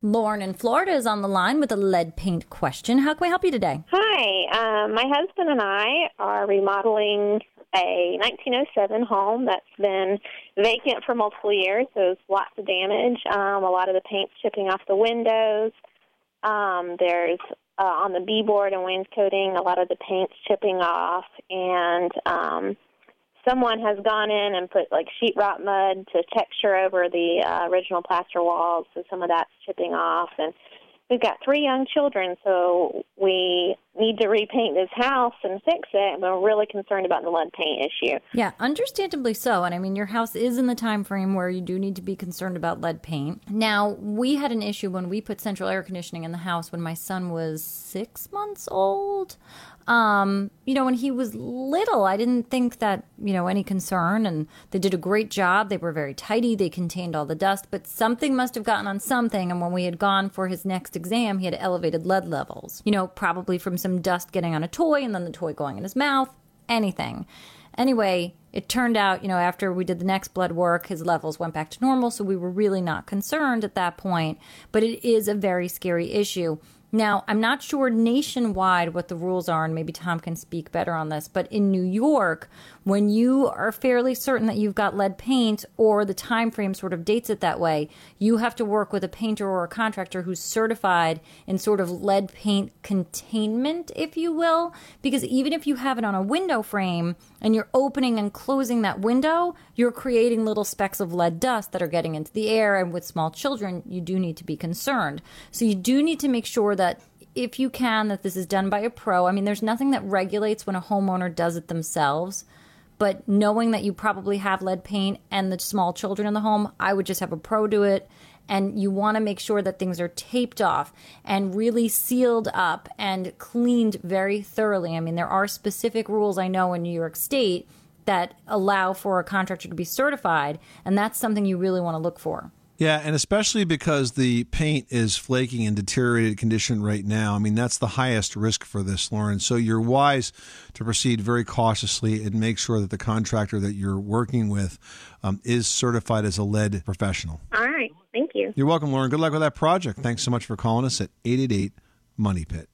Lauren in Florida is on the line with a lead paint question. How can we help you today? Hi. My husband and I are remodeling a 1907 home that's been vacant for multiple years. So there's lots of damage. A lot of the paint's chipping off the windows. There's on the beadboard and wainscoting, a lot of the paint's chipping off. And someone has gone in and put, like, sheetrock mud to texture over the original plaster walls, so some of that's chipping off. And we've got 3 young children, so we need to repaint this house and fix it, and we're really concerned about the lead paint issue. Yeah, understandably so. And, I mean, your house is in the time frame where you do need to be concerned about lead paint. Now, we had an issue when we put central air conditioning in the house when my son was 6 months old. You know, when he was little, I didn't think that, you know, any concern, and they did a great job. They were very tidy. They contained all the dust, but something must have gotten on something. And when we had gone for his next exam, he had elevated lead levels, you know, probably from some dust getting on a toy and then the toy going in his mouth, anything. Anyway, it turned out, you know, after we did the next blood work, his levels went back to normal. So we were really not concerned at that point, but it is a very scary issue. Now, I'm not sure nationwide what the rules are, and maybe Tom can speak better on this, but in New York, when you are fairly certain that you've got lead paint, or the time frame sort of dates it that way, you have to work with a painter or a contractor who's certified in sort of lead paint containment, if you will, because even if you have it on a window frame and you're opening and closing that window, you're creating little specks of lead dust that are getting into the air, and with small children, you do need to be concerned. So you do need to make sure that if you can, that this is done by a pro. I mean, there's nothing that regulates when a homeowner does it themselves, but knowing that you probably have lead paint and the small children in the home, I would just have a pro do it. And you want to make sure that things are taped off and really sealed up and cleaned very thoroughly. I mean, there are specific rules I know in New York State that allow for a contractor to be certified, and that's something you really want to look for. Yeah, and especially because the paint is flaking in deteriorated condition right now. I mean, that's the highest risk for this, Lauren. So you're wise to proceed very cautiously and make sure that the contractor that you're working with is certified as a lead professional. All right. Thank you. You're welcome, Lauren. Good luck with that project. Thanks so much for calling us at 888-MONEY-PIT.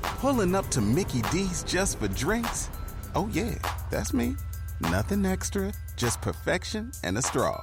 Pulling up to Mickey D's just for drinks? Oh, yeah, that's me. Nothing extra, just perfection and a straw.